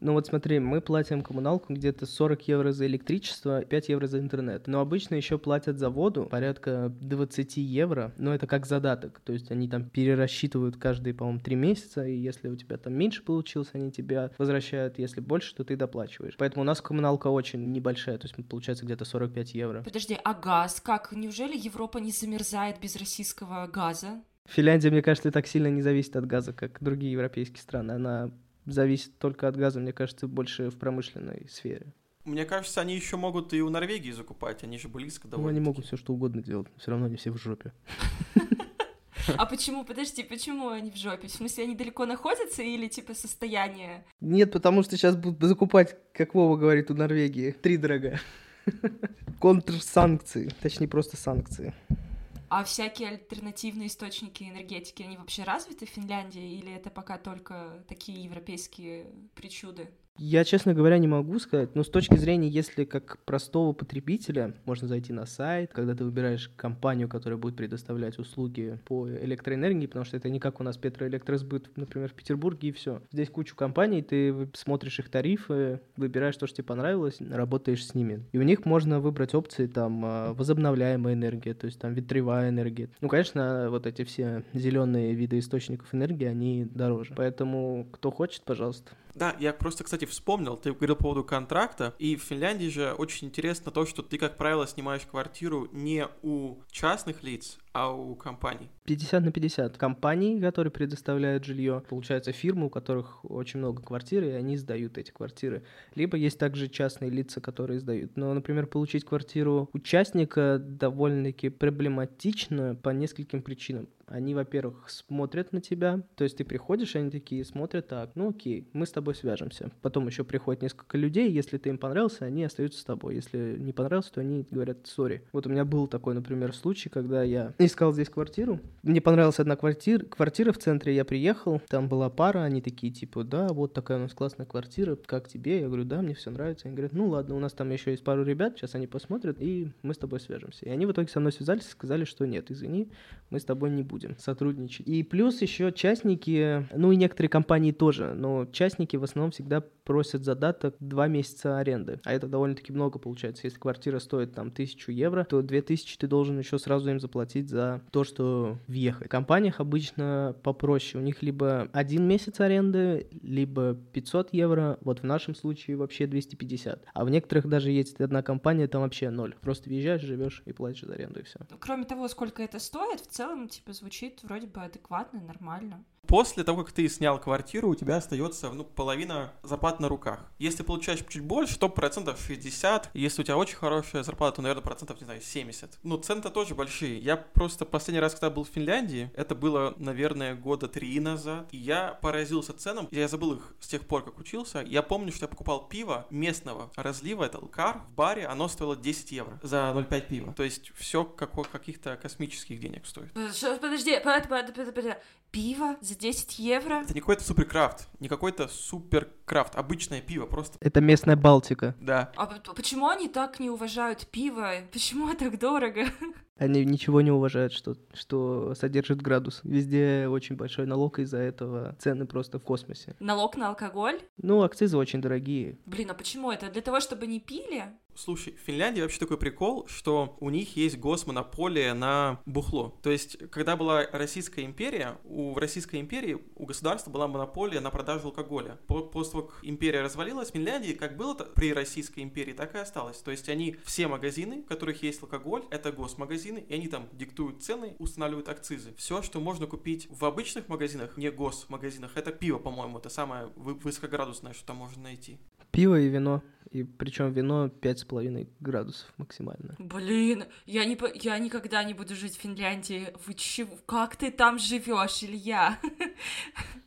Ну вот смотри, мы платим коммуналку где-то сорок евро за электричество, пять евро за интернет. Но обычно еще платят за воду порядка двадцать евро, но это как задаток. То есть они там перерасчитывают каждые, по-моему, три месяца, и если у тебя там меньше получилось, они тебя возвращают, если больше, то ты доплачиваешь. Поэтому у нас коммуналка очень небольшая, то есть получается где-то сорок пять евро. Подожди, а газ как? Неужели Европа не замерзает без российского газа? Финляндия, мне кажется, так сильно не зависит от газа, как другие европейские страны. Она зависит только от газа, мне кажется, больше в промышленной сфере. Мне кажется, они еще могут и у Норвегии закупать, они же близко довольно. Ну, они могут все что угодно делать, все равно они все в жопе. А почему, подожди, почему они в жопе? В смысле, они далеко находятся или типа состояние? Нет, потому что сейчас будут закупать, как Вова говорит, у Норвегии, тридорога. Контрсанкции, точнее просто санкции. А всякие альтернативные источники энергетики, они вообще развиты в Финляндии, или это пока только такие европейские причуды? Я, честно говоря, не могу сказать, но с точки зрения, если как простого потребителя, можно зайти на сайт, когда ты выбираешь компанию, которая будет предоставлять услуги по электроэнергии, потому что это не как у нас петроэлектросбыт, например, в Петербурге, и все. Здесь кучу компаний, ты смотришь их тарифы, выбираешь то, что тебе понравилось, работаешь с ними. И у них можно выбрать опции, там, возобновляемая энергия, то есть там ветряная энергия. Ну, конечно, вот эти все зеленые виды источников энергии, они дороже. Поэтому, кто хочет, пожалуйста. Да, я просто, кстати, вспомнил, ты говорил по поводу контракта, и в Финляндии же очень интересно то, что ты, как правило, снимаешь квартиру не у частных лиц, а у компаний. пятьдесят на пятьдесят. Компании, которые предоставляют жилье, получается, фирмы, у которых очень много квартир, и они сдают эти квартиры. Либо есть также частные лица, которые сдают. Но, например, получить квартиру участника довольно-таки проблематично по нескольким причинам. Они, во-первых, смотрят на тебя, то есть ты приходишь, они такие смотрят, так, ну окей, мы с тобой свяжемся. Потом еще приходит несколько людей, если ты им понравился, они остаются с тобой. Если не понравился, то они говорят, сори. Вот у меня был такой, например, случай, когда я искал здесь квартиру. Мне понравилась одна квартира, квартира в центре, я приехал, там была пара, они такие, типа, да, вот такая у нас классная квартира, как тебе? Я говорю, да, мне все нравится. Они говорят, ну ладно, у нас там еще есть пару ребят, сейчас они посмотрят, и мы с тобой свяжемся. И они в итоге со мной связались и сказали, что нет, извини, мы с тобой не будем сотрудничать. И плюс еще частники, ну и некоторые компании тоже, но частники в основном всегда просят задаток два месяца аренды, а это довольно-таки много получается. Если квартира стоит там тысячу евро, то две тысячи ты должен еще сразу им заплатить за то, что въехать. В компаниях обычно попроще, у них либо один месяц аренды, либо пятьсот евро, вот в нашем случае вообще двести пятьдесят, а в некоторых даже есть одна компания, там вообще ноль, просто въезжаешь, живешь и платишь за аренду и все. Кроме того, сколько это стоит, в целом, типа, звучит вроде бы адекватно, нормально. После того, как ты снял квартиру, у тебя остается, ну, половина зарплаты на руках. Если получаешь чуть больше, то процентов шестьдесят. Если у тебя очень хорошая зарплата, то, наверное, процентов, не знаю, семьдесят. Ну, цены-то тоже большие. Я просто последний раз, когда был в Финляндии, это было, наверное, года три назад, и я поразился ценам. Я забыл их с тех пор, как учился. Я помню, что я покупал пиво местного разлива, это Лкар, в баре, оно стоило десять евро за ноль целых пять десятых пива. То есть все каких-то космических денег стоит. Подожди, подожди, подожди. Пиво за десять евро? Это не какой-то суперкрафт, не какой-то суперкрафт, обычное пиво просто. Это местная Балтика. Да. А почему они так не уважают пиво? Почему так дорого? Они ничего не уважают, что, что содержит градус. Везде очень большой налог, из-за этого цены просто в космосе. Налог на алкоголь? Ну, акцизы очень дорогие. Блин, а почему это? Для того, чтобы не пили? Слушай, в Финляндии вообще такой прикол, что у них есть госмонополия на бухло. То есть, когда была Российская империя, у Российской империи у государства была монополия на продажу алкоголя. После того, как империя развалилась, в Финляндии как было при Российской империи, так и осталось. То есть, они все магазины, в которых есть алкоголь, это госмагазины, и они там диктуют цены, устанавливают акцизы. Все, что можно купить в обычных магазинах, не госмагазинах, это пиво, по-моему, это самое высокоградусное, что там можно найти. Пиво и вино. И причем вино пять с половиной градусов максимально. Блин, я, не, я никогда не буду жить в Финляндии. Вы чего? Как ты там живешь, Илья?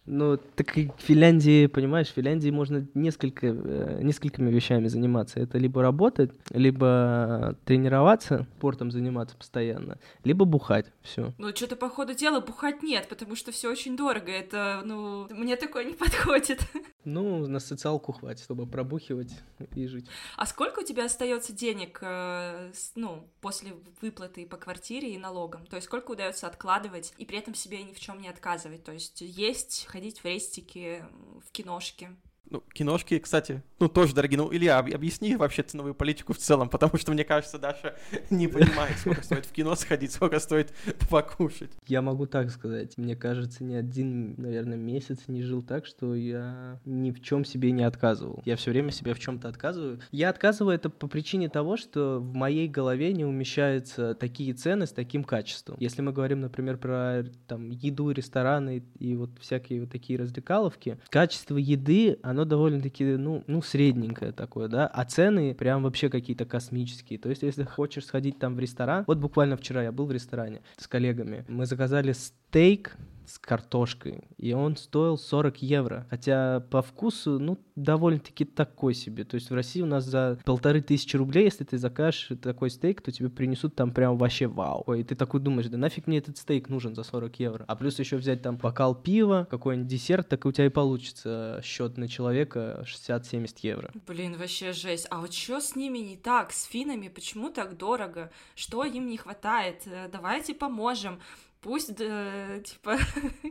Ну, так и в Финляндии, понимаешь, в Финляндии можно несколько, э, несколькими вещами заниматься. Это либо работать, либо тренироваться, спортом заниматься постоянно, либо бухать, все. Ну, что-то по ходу дела бухать нет, потому что все очень дорого. Это, ну, мне такое не подходит. Ну, на социалку хватит, чтобы пробухивать и жить. А сколько у тебя остается денег, э, с, ну, после выплаты по квартире и налогам? То есть сколько удается откладывать и при этом себе ни в чем не отказывать? То есть есть ходить в рестики, в киношки? Ну, киношки, кстати, ну, тоже дорогие. Ну, Илья, объясни вообще ценовую политику в целом, потому что, мне кажется, Даша не понимает, сколько стоит в кино сходить, сколько стоит покушать. Я могу так сказать. Мне кажется, ни один, наверное, месяц не жил так, что я ни в чем себе не отказывал. Я все время себя в чем-то отказываю. Я отказываю это по причине того, что в моей голове не умещаются такие цены с таким качеством. Если мы говорим, например, про там, еду, рестораны и вот всякие вот такие развлекаловки, качество еды, оно довольно-таки, ну, ну, средненькое такое, да, а цены прям вообще какие-то космические, то есть если хочешь сходить там в ресторан, вот буквально вчера я был в ресторане с коллегами, мы заказали стейк с картошкой, и он стоил сорок евро, хотя по вкусу, ну, довольно-таки такой себе, то есть в России у нас за полторы тысячи рублей, если ты закажешь такой стейк, то тебе принесут там прям вообще вау, и ты такой думаешь, да нафиг мне этот стейк нужен за сорок евро, а плюс еще взять там бокал пива, какой-нибудь десерт, так и у тебя и получится счет на человека шестьдесят-семьдесят евро. Блин, вообще жесть, а вот что с ними не так, с финнами, почему так дорого, что им не хватает, давайте поможем. Пусть, да, типа,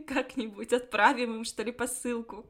как-нибудь отправим им, что ли, посылку.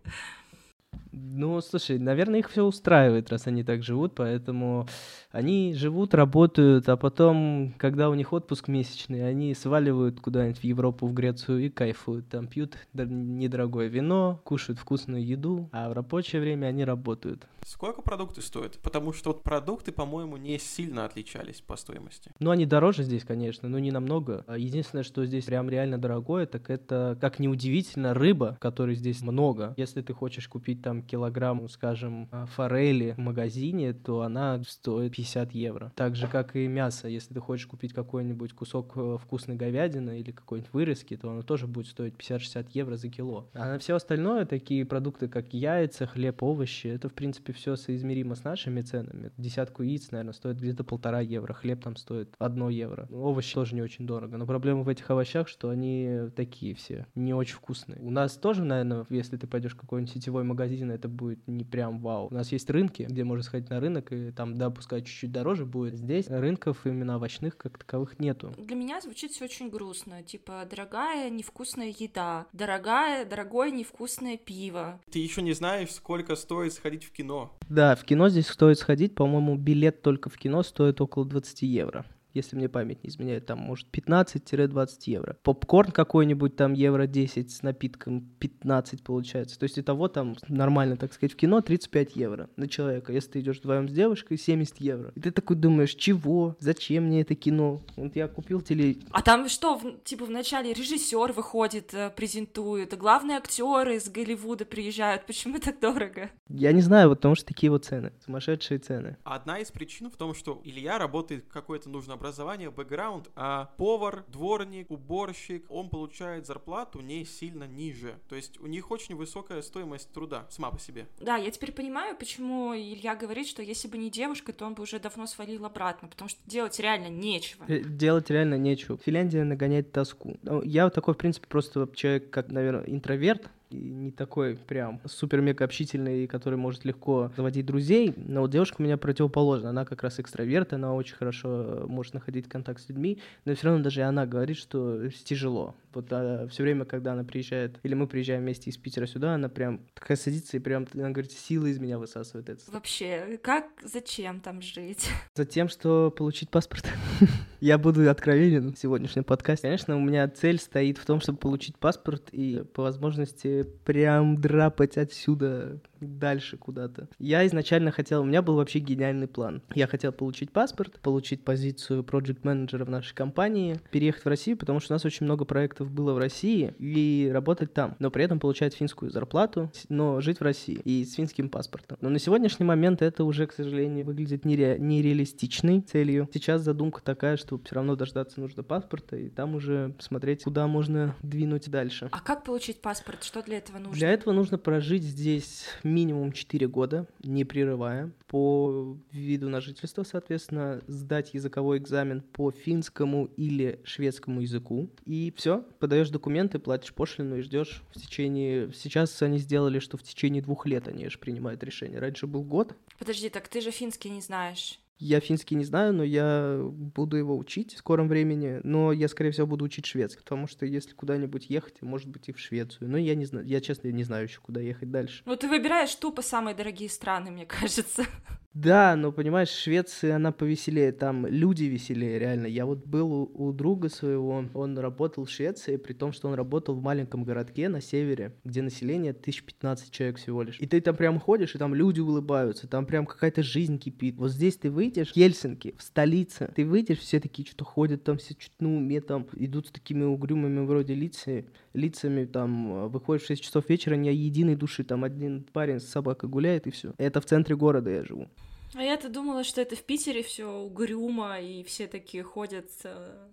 Ну, слушай, наверное, их все устраивает, раз они так живут, поэтому они живут, работают, а потом, когда у них отпуск месячный, они сваливают куда-нибудь в Европу, в Грецию и кайфуют, там пьют недорогое вино, кушают вкусную еду, а в рабочее время они работают. Сколько продукты стоят? Потому что вот продукты, по-моему, не сильно отличались по стоимости. Ну, они дороже здесь, конечно, но не намного. Единственное, что здесь прям реально дорогое, так это, как ни удивительно, рыба, которой здесь много. Если ты хочешь купить там килограмм, скажем, форели в магазине, то она стоит пятьдесят евро. Так же, как и мясо. Если ты хочешь купить какой-нибудь кусок вкусной говядины или какой-нибудь вырезки, то оно тоже будет стоить пятьдесят-шестьдесят евро за кило. А на все остальное, такие продукты, как яйца, хлеб, овощи, это, в принципе, все соизмеримо с нашими ценами. Десятку яиц, наверное, стоит где-то полтора евро. Хлеб там стоит одно евро. Овощи тоже не очень дорого. Но проблема в этих овощах, что они такие все, не очень вкусные. У нас тоже, наверное, если ты пойдешь в какой-нибудь сетевой магазин, это будет не прям вау. У нас есть рынки, где можно сходить на рынок, и там, да, пускай чуть-чуть дороже будет. Здесь рынков именно овощных как таковых нету. Для меня звучит все очень грустно. Типа, дорогая невкусная еда, дорогая, дорогое невкусное пиво. Ты еще не знаешь, сколько стоит сходить в кино. Да, в кино здесь стоит сходить, по-моему, билет только в кино стоит около двадцать евро. Если мне память не изменяет, там, может, пятнадцать-двадцать евро. Попкорн какой-нибудь, там, евро десять с напитком, пятнадцать получается. То есть, итого там нормально, так сказать, в кино тридцать пять евро на человека. Если ты идешь вдвоем с девушкой, семьдесят евро. И ты такой думаешь, чего? Зачем мне это кино? Вот я купил теле... А там что, в, типа, вначале режиссер выходит, презентует, главные актеры из Голливуда приезжают. Почему так дорого? Я не знаю, потому что такие вот цены, сумасшедшие цены. Одна из причин в том, что Илья работает какой-то нужно образование, бэкграунд, а повар, дворник, уборщик, он получает зарплату не сильно ниже. То есть у них очень высокая стоимость труда сама по себе. Да, я теперь понимаю, почему Илья говорит, что если бы не девушка, то он бы уже давно свалил обратно, потому что делать реально нечего. Делать реально нечего. Финляндия нагоняет тоску. Я вот такой, в принципе, просто человек, как, наверное, интроверт, не такой прям супер-мега общительный, который может легко заводить друзей, но вот девушка у меня противоположна, она как раз экстраверт, она очень хорошо может находить контакт с людьми, но все равно даже она говорит, что тяжело. Вот а, все время, когда она приезжает, или мы приезжаем вместе из Питера сюда, она прям такая садится и прям, она говорит, силы из меня высасывает это. Вообще, как, зачем там жить? Затем, что получить паспорт. Я буду откровенен в сегодняшнем подкасте. Конечно, у меня цель стоит в том, чтобы получить паспорт и по возможности прям драпать отсюда дальше куда-то. Я изначально хотел, у меня был вообще гениальный план. Я хотел получить паспорт, получить позицию проджект-менеджера в нашей компании, переехать в Россию, потому что у нас очень много проектов было в России, и работать там, но при этом получать финскую зарплату, но жить в России и с финским паспортом. Но на сегодняшний момент это уже, к сожалению, выглядит нере- нереалистичной целью. Сейчас задумка такая, что все равно дождаться нужно паспорта, и там уже смотреть, куда можно двинуть дальше. А как получить паспорт? Что для этого нужно? Для этого нужно прожить здесь минимум четыре года, не прерывая, по виду на жительство, соответственно, сдать языковой экзамен по финскому или шведскому языку, и все, подаешь документы, платишь пошлину и ждешь в течение... Сейчас они сделали, что в течение двух лет они же принимают решение. Раньше был год. Подожди, так ты же финский не знаешь. Я финский не знаю, но я буду его учить в скором времени, но я, скорее всего, буду учить шведский, потому что если куда-нибудь ехать, может быть, и в Швецию. Но я не знаю, я, честно, не знаю еще, куда ехать дальше. Ну, ты выбираешь тупо самые дорогие страны, мне кажется. Да, но, понимаешь, Швеция, она повеселее, там люди веселее, реально. Я вот был у, у друга своего, он работал в Швеции, при том, что он работал в маленьком городке на севере, где население тысяча пятнадцать человек всего лишь. И ты там прям ходишь, и там люди улыбаются, там прям какая-то жизнь кипит. Вот здесь ты выйдешь, Хельсинки, в столице, ты выйдешь, все такие что-то ходят там, все что-то на уме, там, идут с такими угрюмыми вроде лицами, лицами, там, выходишь в шесть часов вечера, ни единой души, там, один парень с собакой гуляет, и все. Это в центре города я живу. А я-то думала, что это в Питере все угрюмо, и все такие ходят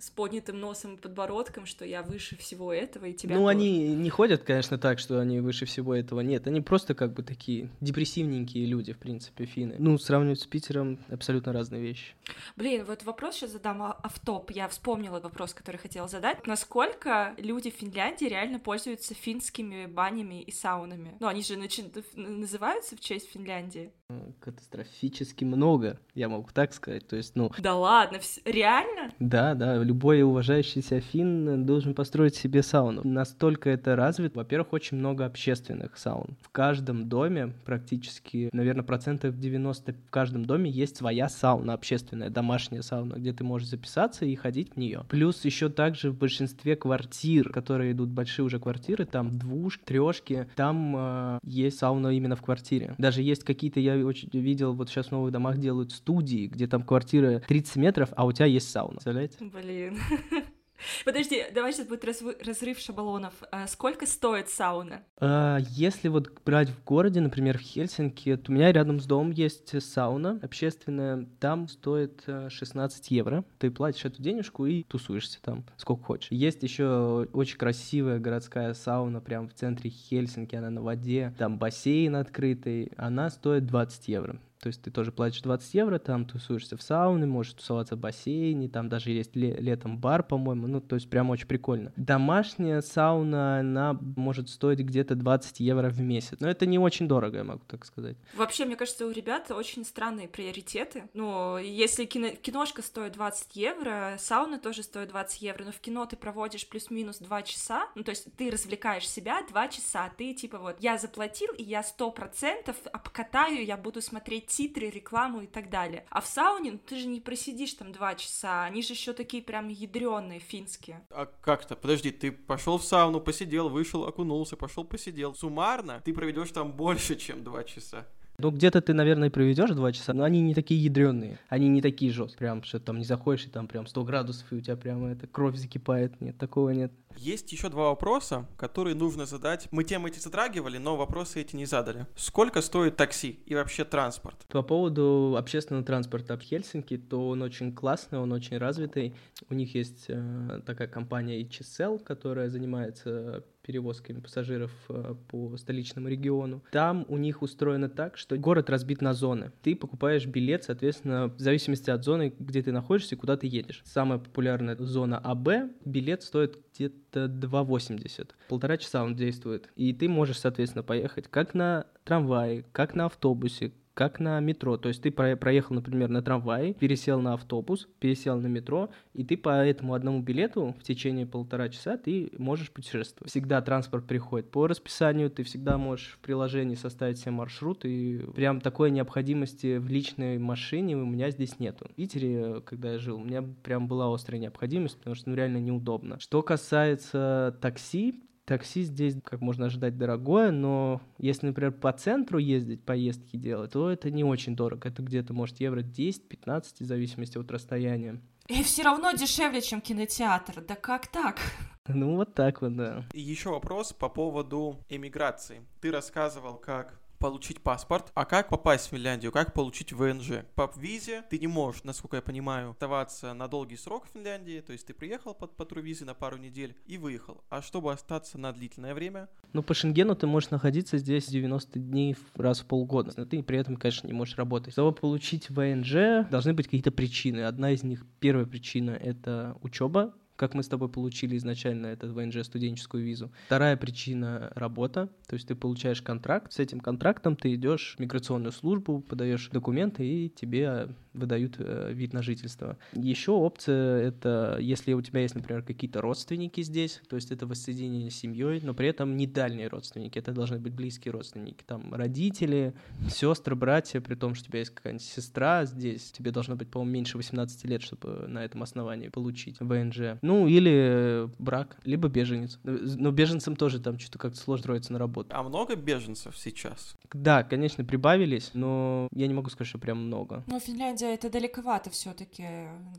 с поднятым носом и подбородком, что я выше всего этого, и тебя... Ну, тоже... они не ходят, конечно, так, что они выше всего этого, нет, они просто как бы такие депрессивненькие люди, в принципе, финны. Ну, сравнивать с Питером абсолютно разные вещи. Блин, вот вопрос сейчас задам офф-топ, я вспомнила вопрос, который хотела задать. Насколько люди в Финляндии реально пользуются финскими банями и саунами? Ну, они же начи... называются в честь Финляндии. Катастрофически много, я могу так сказать, то есть, ну... Да ладно, вс... реально? Да, да, любой уважающийся финн должен построить себе сауну. Настолько это развит, во-первых, очень много общественных саун. В каждом доме практически, наверное, процентов девяносто в каждом доме есть своя сауна общественная, домашняя сауна, где ты можешь записаться и ходить в нее. Плюс еще также в большинстве квартир, которые идут, большие уже квартиры, там двушки, трешки, там э, есть сауна именно в квартире. Даже есть какие-то, я очень видел, вот сейчас в новых домах делают студии, где там квартира тридцать метров, а у тебя есть сауна. Представляете? Блин. Подожди, давай сейчас будет разрыв шаблонов. Сколько стоит сауна? Если вот брать в городе, например, в Хельсинки, то у меня рядом с домом есть сауна общественная, там стоит шестнадцать евро. Ты платишь эту денежку и тусуешься там сколько хочешь. Есть еще очень красивая городская сауна прямо в центре Хельсинки, она на воде, там бассейн открытый, она стоит двадцать евро. То есть ты тоже платишь двадцать евро, там тусуешься в сауне, можешь тусоваться в бассейне, там даже есть ле- летом бар, по-моему, ну, то есть прям очень прикольно. Домашняя сауна, она может стоить где-то двадцать евро в месяц, но это не очень дорого, я могу так сказать. Вообще, мне кажется, у ребят очень странные приоритеты, ну, если кино- киношка стоит двадцать евро, сауна тоже стоит двадцать евро, но в кино ты проводишь плюс-минус два часа, ну, то есть ты развлекаешь себя два часа, ты типа вот, я заплатил, и я сто процентов обкатаю, я буду смотреть титры, рекламу и так далее. А в сауне, ну, ты же не просидишь там два часа, они же еще такие прям ядрёные, финские. А как-то, подожди, ты пошел в сауну, посидел, вышел, окунулся, пошел, посидел. Суммарно ты проведешь там больше, чем два часа. Ну, где-то ты, наверное, проведешь два часа, но они не такие ядрёные, они не такие жёсткие. Прям, что там не заходишь, и там прям сто градусов, и у тебя прямо это кровь закипает. Нет, такого нет. Есть еще два вопроса, которые нужно задать. Мы темы эти затрагивали, но вопросы эти не задали. Сколько стоит такси и вообще транспорт? По поводу общественного транспорта в Хельсинки, то он очень классный, он очень развитый. У них есть э, такая компания эйч эс эл, которая занимается... перевозками пассажиров по столичному региону. Там у них устроено так, что город разбит на зоны. Ты покупаешь билет, соответственно, в зависимости от зоны, где ты находишься и куда ты едешь. Самая популярная зона а бэ, билет стоит где-то два восемьдесят. Полтора часа он действует. И ты можешь, соответственно, поехать как на трамвае, как на автобусе, как на метро. То есть ты проехал, например, на трамвае, пересел на автобус, пересел на метро, и ты по этому одному билету в течение полтора часа ты можешь путешествовать. Всегда транспорт приходит по расписанию, ты всегда можешь в приложении составить себе маршрут, и прям такой необходимости в личной машине у меня здесь нету. В Питере, когда я жил, у меня прям была острая необходимость, потому что ну, реально неудобно. Что касается такси, такси здесь, как можно ожидать, дорогое, но если, например, по центру ездить, поездки делать, то это не очень дорого. Это где-то, может, евро десять-пятнадцать, в зависимости от расстояния. И все равно дешевле, чем кинотеатр. Да как так? Ну, вот так вот, да. И еще вопрос по поводу эмиграции. Ты рассказывал, как получить паспорт, а как попасть в Финляндию, как получить вэ эн жэ. По визе ты не можешь, насколько я понимаю, оставаться на долгий срок в Финляндии, то есть ты приехал по, по турвизе на пару недель и выехал. А чтобы остаться на длительное время... Ну, по Шенгену ты можешь находиться здесь девяносто дней раз в полгода, но ты при этом, конечно, не можешь работать. Чтобы получить вэ эн жэ, должны быть какие-то причины. Одна из них, первая причина, это учеба. Как мы с тобой получили изначально этот вэ эн жэ, студенческую визу. Вторая причина — работа, то есть ты получаешь контракт, с этим контрактом ты идешь в миграционную службу, подаешь документы, и тебе выдают э, вид на жительство. Еще опция — это если у тебя есть, например, какие-то родственники здесь, то есть это воссоединение с семьей, но при этом не дальние родственники, это должны быть близкие родственники, там родители, сестры, братья, при том, что у тебя есть какая-нибудь сестра здесь, тебе должно быть, по-моему, меньше восемнадцати лет, чтобы на этом основании получить вэ эн жэ. Ну или брак, либо беженец. Но беженцам тоже там что-то как-то сложно строится на работу. А много беженцев сейчас? Да, конечно, прибавились, но я не могу сказать, что прям много. Но Финляндия — это далековато все-таки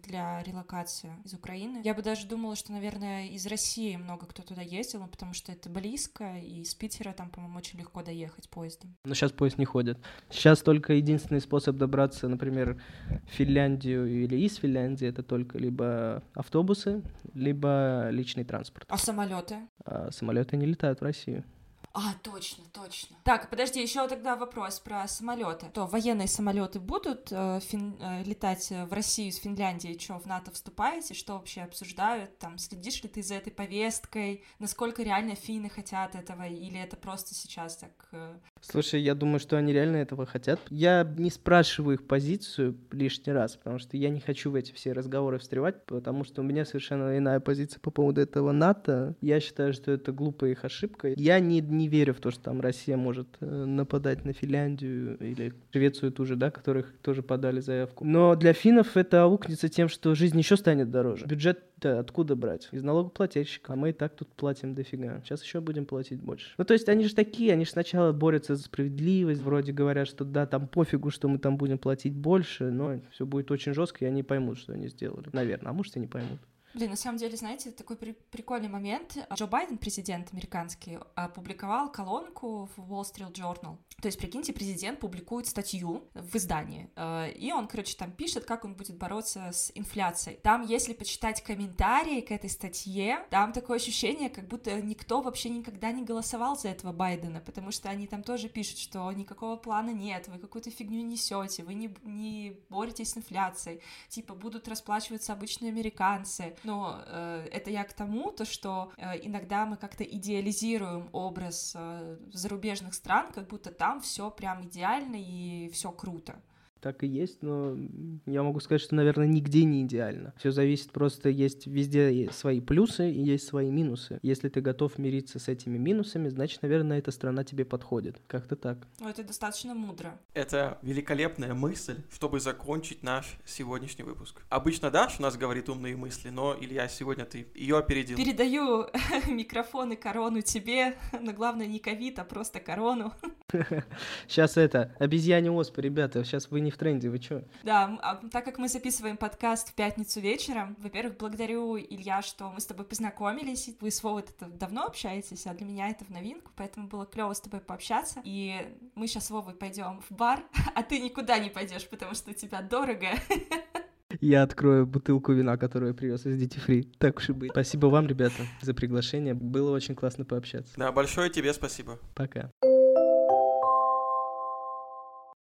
для релокации из Украины. Я бы даже думала, что, наверное, из России много кто туда ездил, потому что это близко, и из Питера там, по-моему, очень легко доехать поездом. Но сейчас поезд не ходит. Сейчас только единственный способ добраться, например, в Финляндию или из Финляндии, это только либо автобусы, либо личный транспорт. А самолеты? А самолеты не летают в Россию. А, точно, точно. Так, подожди, еще тогда вопрос про самолеты. То военные самолеты будут э, фин... э, летать в Россию из Финляндии? Что, в НАТО вступаете? Что вообще обсуждают? Там, следишь ли ты за этой повесткой? Насколько реально финны хотят этого? Или это просто сейчас так... Э... Слушай, я думаю, что они реально этого хотят. Я не спрашиваю их позицию лишний раз, потому что я не хочу в эти все разговоры встревать, потому что у меня совершенно иная позиция по поводу этого НАТО. Я считаю, что это глупая их ошибка. Я не... не верю в то, что там Россия может нападать на Финляндию или Швецию ту же, да, которых тоже подали заявку. Но для финнов это аукнется тем, что жизнь еще станет дороже. Бюджет-то откуда брать? Из налогоплательщика. А мы и так тут платим дофига. Сейчас еще будем платить больше. Ну, то есть они же такие, они же сначала борются за справедливость, вроде говорят, что да, там пофигу, что мы там будем платить больше, но все будет очень жестко, и они поймут, что они сделали. Наверное, а может и не поймут. Блин, на самом деле, знаете, такой при- прикольный момент. Джо Байден, президент американский, опубликовал колонку в Wall Street Journal. То есть, прикиньте, президент публикует статью в издании, и он, короче, там пишет, как он будет бороться с инфляцией. Там, если почитать комментарии к этой статье, там такое ощущение, как будто никто вообще никогда не голосовал за этого Байдена, потому что они там тоже пишут, что никакого плана нет, вы какую-то фигню несете, вы не, не боретесь с инфляцией, типа будут расплачиваться обычные американцы. Но э, это я к тому, то, что э, иногда мы как-то идеализируем образ э, зарубежных стран, как будто там все прям идеально и все круто. Так и есть, но я могу сказать, что, наверное, нигде не идеально. Все зависит, просто есть везде свои плюсы и есть свои минусы. Если ты готов мириться с этими минусами, значит, наверное, эта страна тебе подходит. Как-то так. Ну, это достаточно мудро. Это великолепная мысль, чтобы закончить наш сегодняшний выпуск. Обычно Даша у нас говорит умные мысли, но, Илья, сегодня ты ее опередил. Передаю микрофон и корону тебе, но главное не ковид, а просто корону. Сейчас это, обезьяне оспа, ребята, сейчас вы не в тренде, вы чё? Да, так как мы записываем подкаст в пятницу вечером, во-первых, благодарю, Илья, что мы с тобой познакомились, вы с Вовой давно общаетесь, а для меня это в новинку, поэтому было клёво с тобой пообщаться, и мы сейчас с Вовой пойдем в бар, а ты никуда не пойдешь, потому что у тебя дорого. Я открою бутылку вина, которую я привез из Duty Free. Так уж и быть. Спасибо вам, ребята, за приглашение, было очень классно пообщаться. Да, большое тебе спасибо. Пока.